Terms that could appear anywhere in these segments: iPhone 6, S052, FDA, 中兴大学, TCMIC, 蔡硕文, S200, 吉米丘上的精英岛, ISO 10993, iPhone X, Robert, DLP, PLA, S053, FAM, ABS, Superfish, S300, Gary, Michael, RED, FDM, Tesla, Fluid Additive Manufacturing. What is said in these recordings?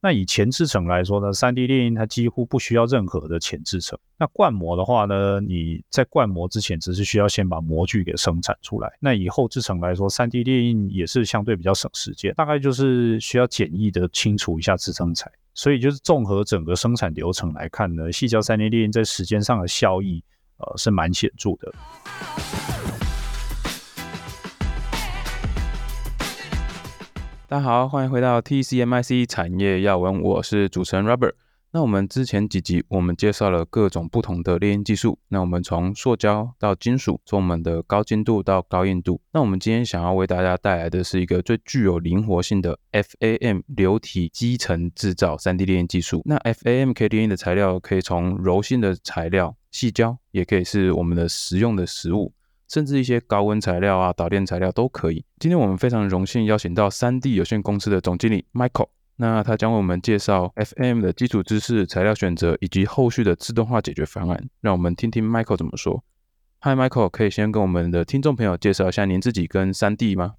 那以前制程来说呢 3D 列印它几乎不需要任何的前制程，那灌模的话呢，你在灌模之前只是需要先把模具给生产出来。那以后制程来说 3D 列印也是相对比较省时间，大概就是需要简易的清除一下制程材。所以就是综合整个生产流程来看呢，矽胶 3D 列印在时间上的效益是蛮显著的。大家好，欢迎回到 TCMIC 产业要闻，我是主持人 Robert。 那我们之前几集我们介绍了各种不同的列印技术，那我们从塑胶到金属，从我们的高精度到高硬度。那我们今天想要为大家带来的是一个最具有灵活性的 FAM 流体基层制造 3D 列印技术。那 FAM 可以列印的材料可以从柔性的材料矽胶，也可以是我们的食用的食物，甚至一些高温材料啊、导电材料都可以。今天我们非常荣幸邀请到 3D 有限公司的总经理 Michael， 那他将为我们介绍 FAM 的基础知识、材料选择以及后续的自动化解决方案。让我们听听 Michael 怎么说。Hi Michael， 可以先跟我们的听众朋友介绍一下您自己跟 3D 吗？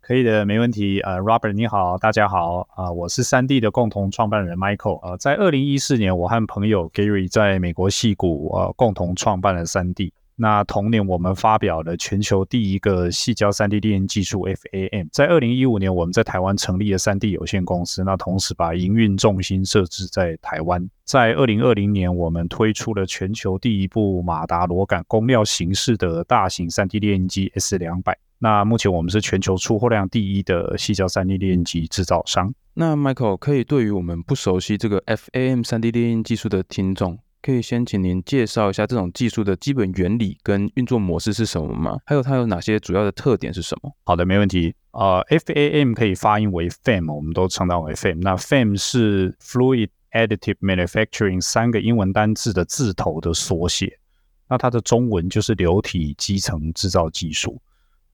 可以的，没问题。Robert 你好，大家好。我是 3D 的共同创办人 Michael。在2014年我和朋友 Gary 在美国矽谷共同创办了 3D。那同年我们发表了全球第一个矽胶 3D 列印技术 FAM。 在2015年我们在台湾成立了 3D 有限公司，那同时把营运重心设置在台湾。在2020年我们推出了全球第一部马达螺杆工料形式的大型 3D 列印机 S200。 那目前我们是全球出货量第一的矽胶 3D 列印机制造商。那 Michael， 可以对于我们不熟悉这个 FAM 3D 列印技术的听众，可以先请您介绍一下这种技术的基本原理跟运作模式是什么吗？还有它有哪些主要的特点是什么？好的，没问题。FAM 可以发音为 FAM， 我们都称它为 FAM。 那 FAM 是 Fluid Additive Manufacturing 三个英文单字的字头的缩写，那它的中文就是流体基层制造技术。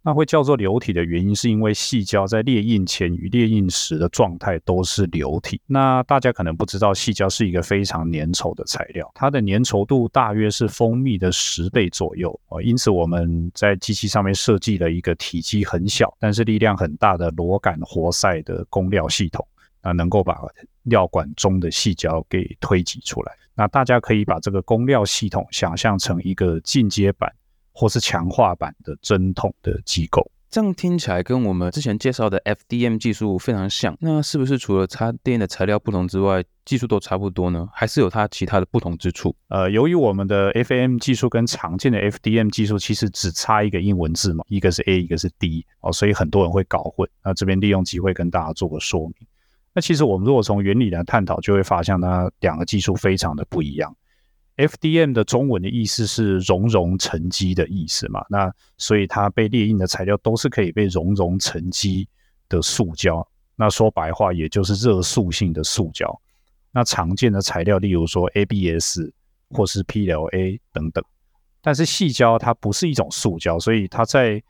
那会叫做流体的原因是因为矽胶在列印前与列印时的状态都是流体。那大家可能不知道，矽胶是一个非常粘稠的材料，它的粘稠度大约是蜂蜜的10倍左右。因此我们在机器上面设计了一个体积很小但是力量很大的螺杆活塞的工料系统，那能够把料管中的矽胶给推挤出来。那大家可以把这个工料系统想象成一个进阶版或是强化版的针筒的机构。这样听起来跟我们之前介绍的 FDM 技术非常像，那是不是除了插电的材料不同之外，技术都差不多呢？还是有它其他的不同之处？由于我们的 FAM 技术跟常见的 FDM 技术其实只差一个英文字嘛，一个是 A 一个是 D，所以很多人会搞混。那这边利用机会跟大家做个说明。那其实我们如果从原理来探讨，就会发现它两个技术非常的不一样。FDM 的中文的意思是熔融沉积的意思嘛，那所以它被列印的材料都是可以被熔融沉积的塑胶，那说白话也就是热塑性的塑胶。那常见的材料例如说 ABS 或是 PLA 等等，但是矽胶它不是一种塑胶，所以它在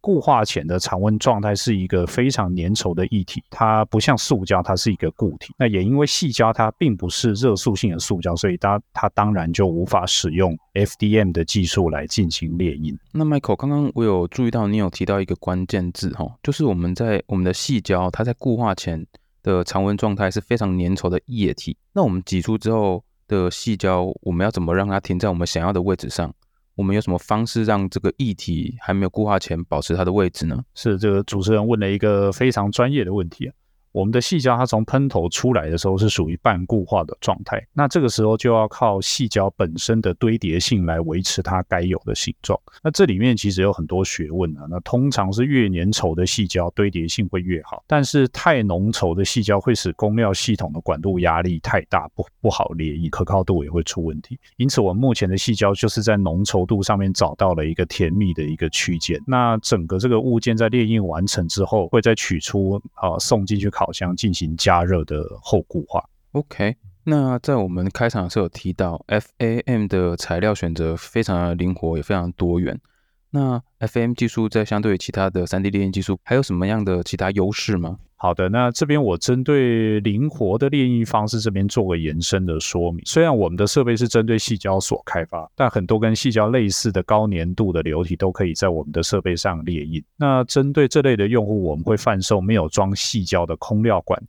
固化前的常温状态是一个非常粘稠的液体，它不像塑胶，它是一个固体。那也因为矽胶它并不是热塑性的塑胶，所以 它当然就无法使用 FDM 的技术来进行列印。那 Michael， 刚刚我有注意到你有提到一个关键字，就是我们的矽胶它在固化前的常温状态是非常粘稠的液体。那我们挤出之后的矽胶，我们要怎么让它停在我们想要的位置上？我们有什么方式让这个液体还没有固化前保持它的位置呢？是，这个主持人问了一个非常专业的问题。我们的矽胶它从喷头出来的时候是属于半固化的状态，那这个时候就要靠矽胶本身的堆叠性来维持它该有的形状。那这里面其实有很多学问啊。那通常是越粘稠的矽胶堆叠性会越好，但是太浓稠的矽胶会使工料系统的管路压力太大， 不好列印，可靠度也会出问题。因此我们目前的矽胶就是在浓稠度上面找到了一个甜蜜的一个区间。那整个这个物件在列印完成之后会再取出送进去好像进行加热的后固化。 OK， 那在我们开场是有提到 FAM 的材料选择非常的灵活也非常多元，那 FAM 技术在相对于其他的 3D 列印技术还有什么样的其他优势吗？好的，那这边我针对灵活的列印方式这边做个延伸的说明。虽然我们的设备是针对矽胶所开发，但很多跟矽胶类似的高粘度的流体都可以在我们的设备上列印。那针对这类的用户，我们会贩售没有装矽胶的空料管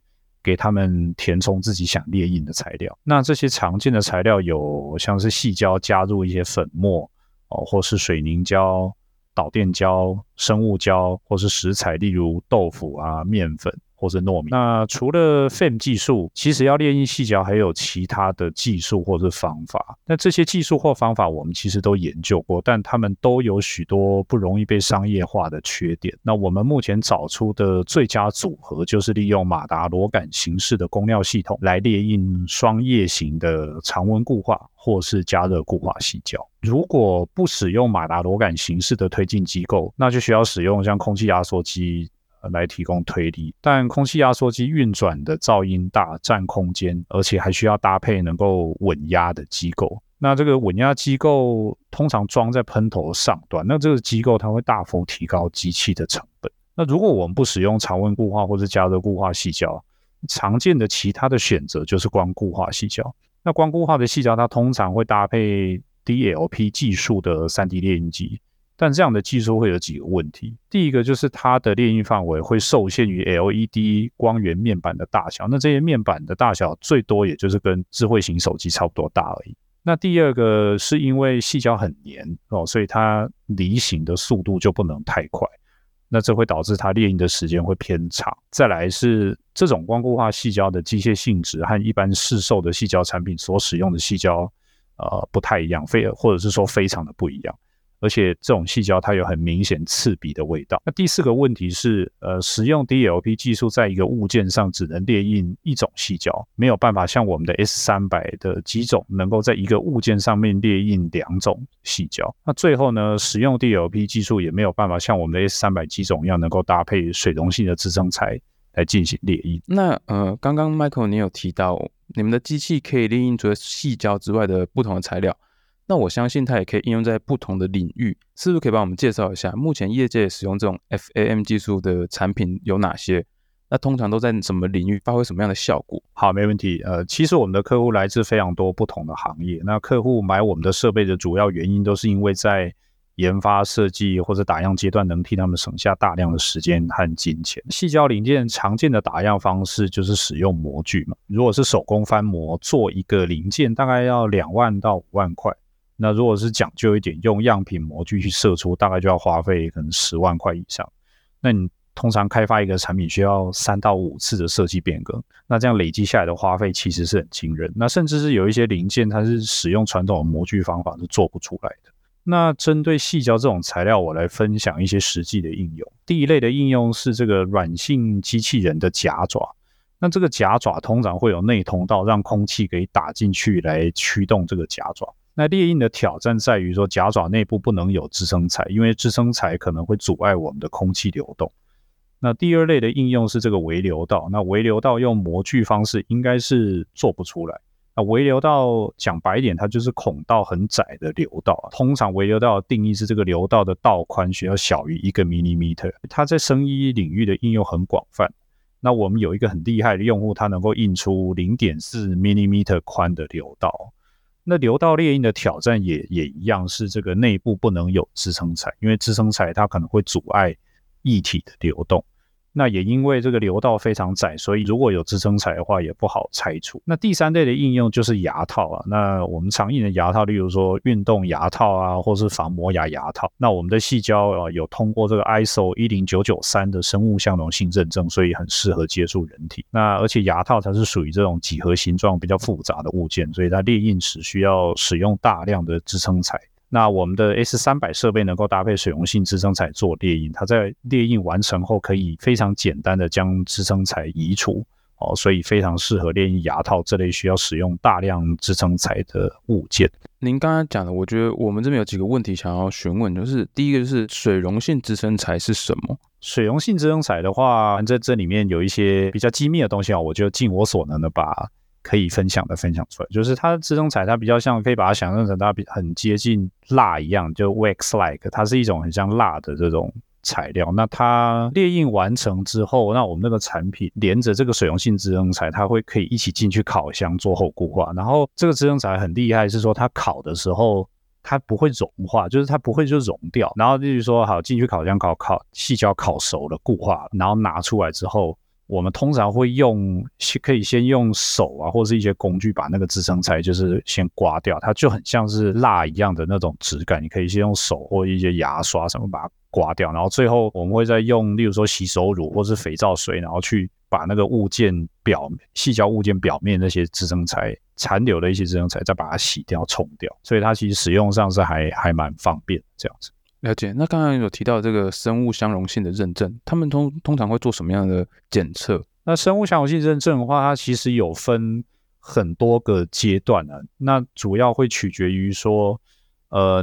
给他们填充自己想列印的材料。那这些常见的材料有像是矽胶加入一些粉末、或是水凝胶、导电胶、生物胶，或是食材例如豆腐啊、面粉或是糯米。那除了 FAM 技术，其实要列印矽胶还有其他的技术或是方法。那这些技术或方法我们其实都研究过，但他们都有许多不容易被商业化的缺点。那我们目前找出的最佳组合就是利用马达螺杆形式的工料系统来列印双叶型的常温固化或是加热固化矽胶。如果不使用马达螺杆形式的推进机构，那就需要使用像空气压缩机来提供推力，但空气压缩机运转的噪音大，占空间，而且还需要搭配能够稳压的机构。那这个稳压机构通常装在喷头上端，那这个机构它会大幅提高机器的成本。那如果我们不使用常温固化或是加热固化矽胶，常见的其他的选择就是光固化矽胶。那光固化的矽胶它通常会搭配 DLP 技术的 3D 列印机，但这样的技术会有几个问题。第一个就是它的列印范围会受限于 LED 光源面板的大小，那这些面板的大小最多也就是跟智慧型手机差不多大而已。那第二个是因为矽胶很黏、所以它离型的速度就不能太快，那这会导致它列印的时间会偏长。再来是这种光固化矽胶的机械性质和一般市售的矽胶产品所使用的矽胶不太一样，或者是说非常的不一样，而且这种矽胶它有很明显刺鼻的味道。那第四个问题是使用 DLP 技术在一个物件上只能列印一种矽胶，没有办法像我们的 S300 的机种能够在一个物件上面列印两种矽胶。那最后呢，使用 DLP 技术也没有办法像我们的 S300 机种一样能够搭配水溶性的支撑材来进行列印。那刚刚 Michael 你有提到你们的机器可以列印除了矽胶之外的不同的材料，那我相信它也可以应用在不同的领域，是不是可以帮我们介绍一下目前业界使用这种 FAM 技术的产品有哪些，那通常都在什么领域发挥什么样的效果？好，没问题。其实我们的客户来自非常多不同的行业，那客户买我们的设备的主要原因都是因为在研发设计或者打样阶段能替他们省下大量的时间和金钱。矽胶零件常见的打样方式就是使用模具嘛，如果是手工翻模做一个零件大概要2万到5万块，那如果是讲究一点用样品模具去射出大概就要花费可能10万块以上。那你通常开发一个产品需要3到5次的设计变更，那这样累积下来的花费其实是很惊人。那甚至是有一些零件它是使用传统的模具方法是做不出来的。那针对矽胶这种材料，我来分享一些实际的应用。第一类的应用是这个软性机器人的夹爪，那这个夹爪通常会有内通道让空气可以打进去来驱动这个夹爪。那列印的挑战在于说夹爪内部不能有支撑材，因为支撑材可能会阻碍我们的空气流动。那第二类的应用是这个微流道，那微流道用模具方式应该是做不出来。那微流道讲白一点，它就是孔道很窄的流道，通常微流道的定义是这个流道的道宽需要小于1 mm， 它在生医领域的应用很广泛。那我们有一个很厉害的用户，它能够印出 0.4 mm 宽的流道。那流道列印的挑战 也一样，是这个内部不能有支撑材，因为支撑材它可能会阻碍液体的流动。那也因为这个流道非常窄，所以如果有支撑材的话也不好拆除。那第三类的应用就是牙套啊，那我们常印的牙套例如说运动牙套啊，或是防磨牙牙套。那我们的矽胶有通过这个 ISO 10993的生物相容性认证，所以很适合接触人体。那而且牙套它是属于这种几何形状比较复杂的物件，所以它列印时需要使用大量的支撑材。那我们的 S300 设备能够搭配水溶性支撑材做列印，它在列印完成后可以非常简单的将支撑材移除，所以非常适合列印牙套这类需要使用大量支撑材的物件。您刚才讲的，我觉得我们这边有几个问题想要询问，就是第一个就是水溶性支撑材是什么？水溶性支撑材的话，在这里面有一些比较机密的东西，我就尽我所能的把可以分享的分享出来。就是它的支撑材它比较像，可以把它想象成它很接近蜡一样，就 wax-like， 它是一种很像蜡的这种材料。那它列印完成之后，那我们那个产品连着这个水溶性支撑材，它会可以一起进去烤箱做后固化。然后这个支撑材很厉害是说，它烤的时候它不会融化，就是它不会就融掉。然后例如说好，进去烤箱烤矽胶烤熟了固化了，然后拿出来之后，我们通常会用，可以先用手啊，或是一些工具把那个支撑材就是先刮掉，它就很像是蜡一样的那种质感，你可以先用手或一些牙刷什么把它刮掉，然后最后我们会再用例如说洗手乳或是肥皂水，然后去把那个物件表面，矽胶物件表面那些支撑材残留的一些支撑材再把它洗掉冲掉，所以它其实使用上是还蛮方便这样子。了解，那刚刚有提到这个生物相容性的认证，他们通常会做什么样的检测？那生物相容性认证的话，它其实有分很多个阶段啊，那主要会取决于说，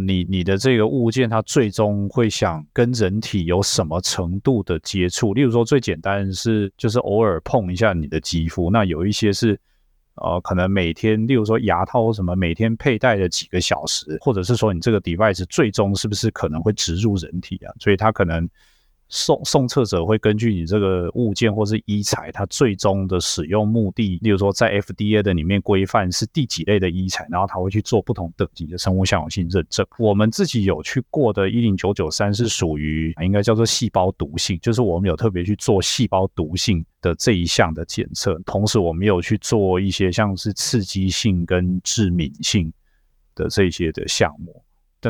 你的这个物件它最终会想跟人体有什么程度的接触，例如说最简单的是就是偶尔碰一下你的肌肤，那有一些是可能每天，例如说牙套或什么，每天佩戴的几个小时，或者是说你这个 device 最终是不是可能会植入人体啊？所以它可能送测者会根据你这个物件或是医材，它最终的使用目的，例如说在 FDA 的里面规范是第几类的医材，然后它会去做不同等级的生物相容性认证。我们自己有去过的10993是属于应该叫做细胞毒性，就是我们有特别去做细胞毒性的这一项的检测，同时我们有去做一些像是刺激性跟致敏性的这些的项目。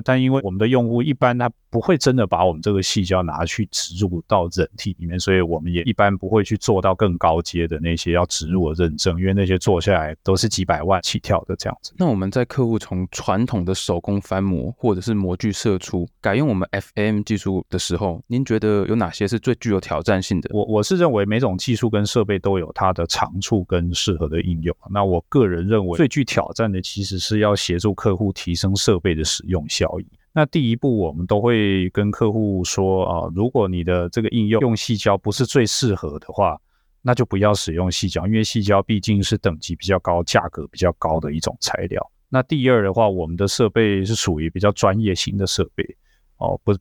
但因为我们的用户一般他不会真的把我们这个矽胶拿去植入到人体里面，所以我们也一般不会去做到更高阶的那些要植入的认证，因为那些做下来都是几百万起跳的这样子。那我们在客户从传统的手工翻模或者是模具射出改用我们 FAM 技术的时候，您觉得有哪些是最具有挑战性的？我是认为每种技术跟设备都有它的长处跟适合的应用，那我个人认为最具挑战的其实是要协助客户提升设备的使用性。那第一步我们都会跟客户说如果你的这个应用用矽胶不是最适合的话，那就不要使用矽胶，因为矽胶毕竟是等级比较高价格比较高的一种材料。那第二的话，我们的设备是属于比较专业型的设备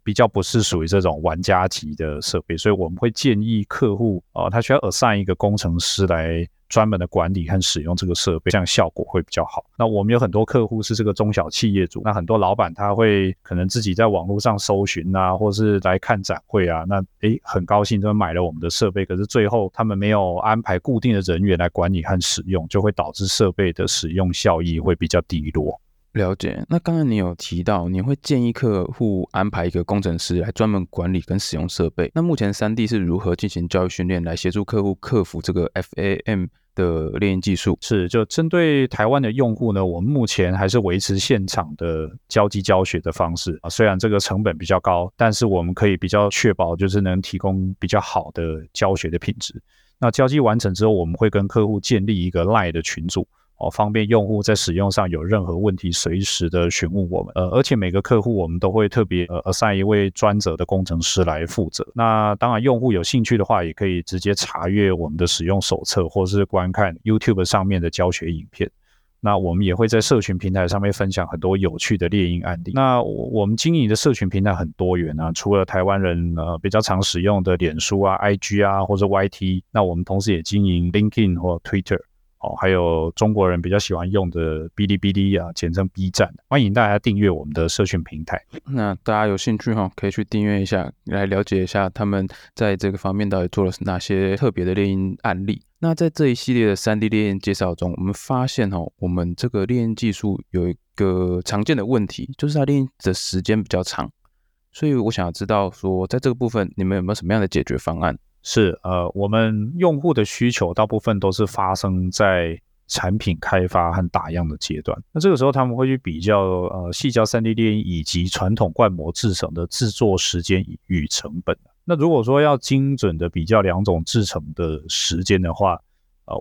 比较不是属于这种玩家级的设备，所以我们会建议客户他需要 assign 一个工程师来专门的管理和使用这个设备，这样效果会比较好。那我们有很多客户是这个中小企业主，那很多老板他会可能自己在网络上搜寻啊，或是来看展会啊，那很高兴就买了我们的设备，可是最后他们没有安排固定的人员来管理和使用，就会导致设备的使用效益会比较低落。了解，那刚才你有提到你会建议客户安排一个工程师来专门管理跟使用设备，那目前 3D 是如何进行教育训练来协助客户克服这个 FAM 的炼印技术？是，就针对台湾的用户呢，我们目前还是维持现场的交机教学的方式虽然这个成本比较高，但是我们可以比较确保就是能提供比较好的教学的品质。那交机完成之后，我们会跟客户建立一个 LINE 的群组方便用户在使用上有任何问题随时的询问我们而且每个客户我们都会特别assign 一位专责的工程师来负责。那当然用户有兴趣的话，也可以直接查阅我们的使用手册，或是观看 YouTube 上面的教学影片。那我们也会在社群平台上面分享很多有趣的猎鹰案例。那我们经营的社群平台很多元啊，除了台湾人比较常使用的脸书啊 IG 啊或者 YT， 那我们同时也经营 LinkedIn 或 Twitter还有中国人比较喜欢用的哔哩哔哩啊，简称 B 站，欢迎大家订阅我们的社群平台。那大家有兴趣可以去订阅一下，来了解一下他们在这个方面到底做了哪些特别的猎鹰案例。那在这一系列的 3D 猎鹰介绍中，我们发现我们这个猎鹰技术有一个常见的问题，就是它猎鹰的时间比较长，所以我想知道说在这个部分你们有没有什么样的解决方案？是我们用户的需求大部分都是发生在产品开发和打样的阶段，那这个时候他们会去比较矽胶 3D 列印以及传统灌模制成的制作时间与成本。那如果说要精准的比较两种制成的时间的话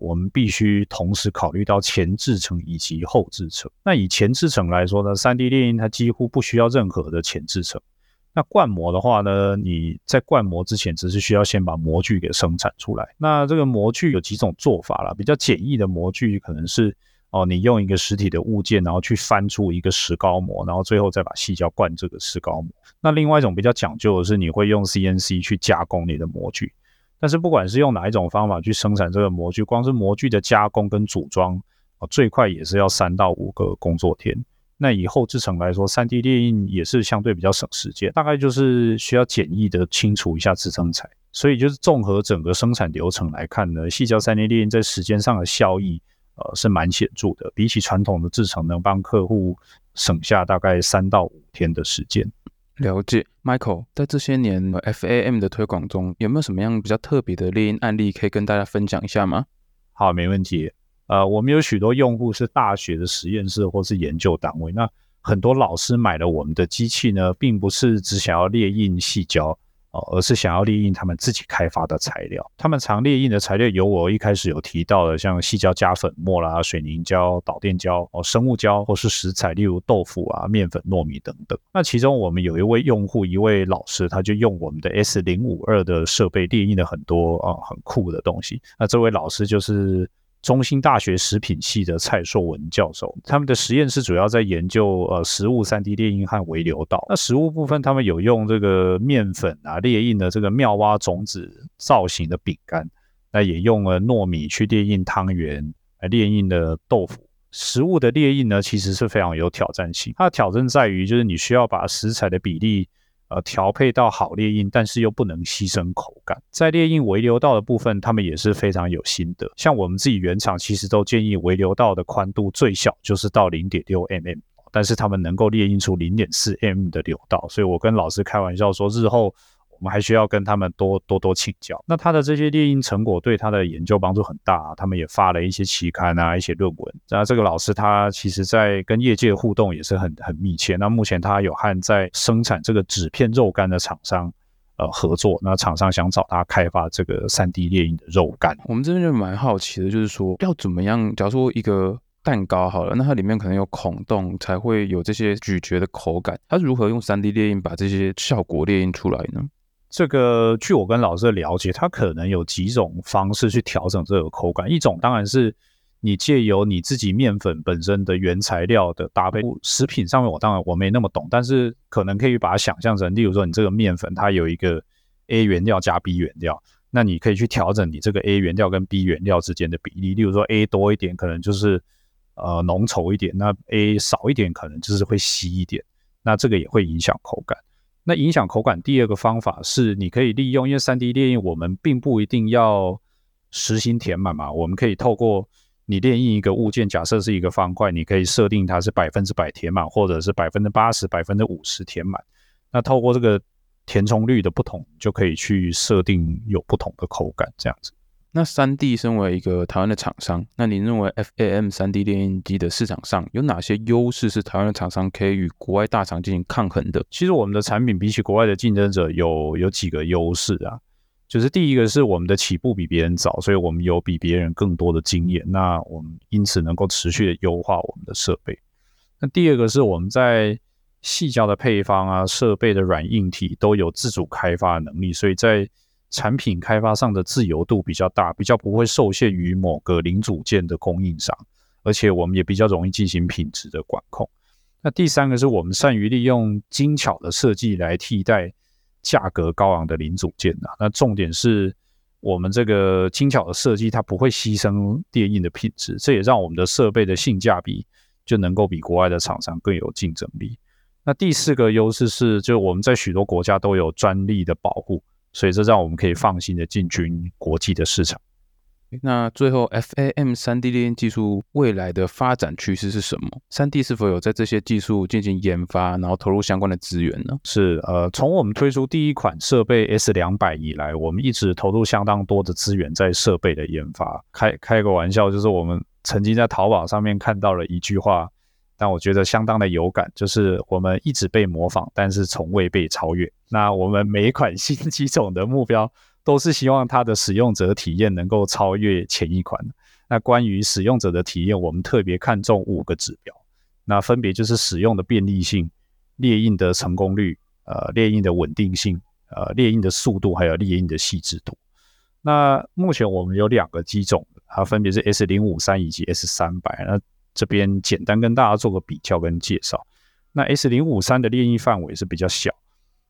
我们必须同时考虑到前制程以及后制程。那以前制程来说呢， 3D 列印它几乎不需要任何的前制程，那灌模的话呢，你在灌模之前只是需要先把模具给生产出来。那这个模具有几种做法啦，比较简易的模具可能是你用一个实体的物件，然后去翻出一个石膏模，然后最后再把矽胶灌这个石膏模。那另外一种比较讲究的是你会用 CNC 去加工你的模具，但是不管是用哪一种方法去生产这个模具，光是模具的加工跟组装最快也是要3到5个工作天。那以后制程来说 3D 列印也是相对比较省时间，大概就是需要简易的清除一下制成材。所以就是综合整个生产流程来看呢，矽胶 3D 列印在时间上的效益是蛮显著的，比起传统的制程能帮客户省下大概3到5天的时间。了解。 Michael 在这些年 FAM 的推广中，有没有什么样比较特别的列印案例可以跟大家分享一下吗？好，没问题。我们有许多用户是大学的实验室或是研究单位，那很多老师买了我们的机器呢，并不是只想要列印矽胶而是想要列印他们自己开发的材料。他们常列印的材料有我一开始有提到的，像矽胶加粉末啦、水凝胶、导电胶、生物胶，或是食材，例如豆腐啊、面粉、糯米等等。那其中我们有一位用户，一位老师，他就用我们的 S052 的设备列印了很多很酷的东西。那这位老师就是中兴大学食品系的蔡硕文教授，他们的实验室主要在研究食物 3D 列印和微流道。那食物部分，他们有用这个面粉啊列印的这个妙蛙种子造型的饼干，那也用了糯米去列印汤圆，列印的豆腐。食物的列印呢，其实是非常有挑战性，它的挑战在于就是你需要把食材的比例调配到好列印，但是又不能牺牲口感。在列印微流道的部分，他们也是非常有心得。像我们自己原厂其实都建议微流道的宽度最小就是到 0.6mm， 但是他们能够列印出 0.4mm 的流道，所以我跟老师开玩笑说，日后我们还需要跟他们多请教。那他的这些列印成果对他的研究帮助很大他们也发了一些期刊啊，一些论文。那这个老师他其实在跟业界互动也是很密切。那目前他有和在生产这个纸片肉干的厂商合作，那厂商想找他开发这个 3D 列印的肉干。我们这边就蛮好奇的，就是说要怎么样，假如说一个蛋糕好了，那它里面可能有孔洞才会有这些咀嚼的口感，它是如何用 3D 列印把这些效果列印出来呢？这个据我跟老师的了解，他可能有几种方式去调整这个口感。一种当然是你借由你自己面粉本身的原材料的搭配，食品上面我当然我没那么懂，但是可能可以把它想象成，例如说你这个面粉它有一个 A 原料加 B 原料，那你可以去调整你这个 A 原料跟 B 原料之间的比例。例如说 A 多一点可能就是浓稠一点，那 A 少一点可能就是会稀一点，那这个也会影响口感。那影响口感第二个方法是你可以利用，因为 3D 列印我们并不一定要实心填满嘛，我们可以透过你列印一个物件，假设是一个方块，你可以设定它是 100% 填满，或者是 80%、50% 填满。那透过这个填充率的不同，就可以去设定有不同的口感这样子。那 3D 身为一个台湾的厂商，那你认为 FAM 3D 列印机的市场上有哪些优势是台湾的厂商可以与国外大厂进行抗衡的？其实我们的产品比起国外的竞争者有几个优势啊，就是第一个是我们的起步比别人早，所以我们有比别人更多的经验，那我们因此能够持续的优化我们的设备。那第二个是我们在矽胶的配方啊、设备的软硬体都有自主开发的能力，所以在产品开发上的自由度比较大，比较不会受限于某个零组件的供应商，而且我们也比较容易进行品质的管控。那第三个是我们善于利用精巧的设计来替代价格高昂的零组件啊，那重点是我们这个精巧的设计它不会牺牲列印的品质，这也让我们的设备的性价比就能够比国外的厂商更有竞争力。那第四个优势是就我们在许多国家都有专利的保护，所以这让我们可以放心的进军国际的市场。那最后 FAM 3D 列印技术未来的发展趋势是什么？ 3D 是否有在这些技术进行研发，然后投入相关的资源呢？是，从我们推出第一款设备 S200 以来，我们一直投入相当多的资源在设备的研发。开个玩笑，就是我们曾经在淘宝上面看到了一句话，但我觉得相当的有感，就是我们一直被模仿，但是从未被超越。那我们每一款新机种的目标都是希望它的使用者体验能够超越前一款。那关于使用者的体验，我们特别看重5个指标，那分别就是使用的便利性、列印的成功率、列印的稳定性、列印的速度，还有列印的细致度。那目前我们有2个机种，它分别是 S053 以及 S300。那这边简单跟大家做个比较跟介绍。那 S053 的列印范围是比较小，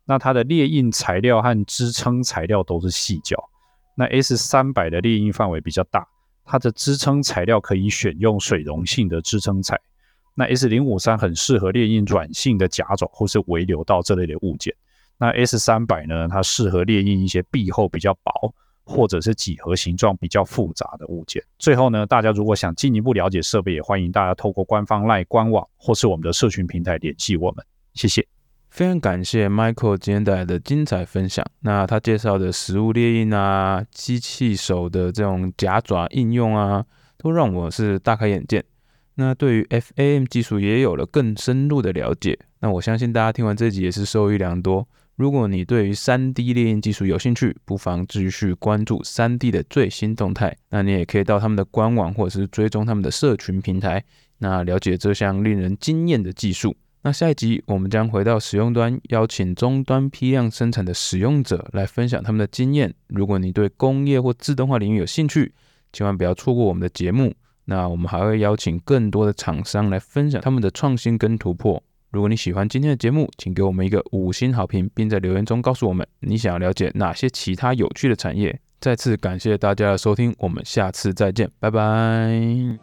那它的列印材料和支撑材料都是矽胶。那 S300 的列印范围比较大，它的支撑材料可以选用水溶性的支撑材，那 S053 很适合列印软性的夹轴或是微流道这类的物件。那 S300 呢，它适合列印一些壁厚比较薄或者是几何形状比较复杂的物件。最后呢，大家如果想进一步了解设备，也欢迎大家透过官方 LINE 官网或是我们的社群平台联系我们。谢谢。非常感谢 Michael 今天带来的精彩分享。那他介绍的实物列印啊，机器手的这种夹爪应用啊，都让我是大开眼界。那对于 FAM 技术也有了更深入的了解。那我相信大家听完这集也是受益良多。如果你对于 3D 列印技术有兴趣，不妨继续关注 3D 的最新动态。那你也可以到他们的官网或者是追踪他们的社群平台，那了解这项令人惊艳的技术。那下一集我们将回到使用端，邀请终端批量生产的使用者来分享他们的经验。如果你对工业或自动化领域有兴趣，千万不要错过我们的节目。那我们还会邀请更多的厂商来分享他们的创新跟突破。如果你喜欢今天的节目，请给我们一个5星好评，并在留言中告诉我们你想要了解哪些其他有趣的产业。再次感谢大家的收听，我们下次再见，拜拜。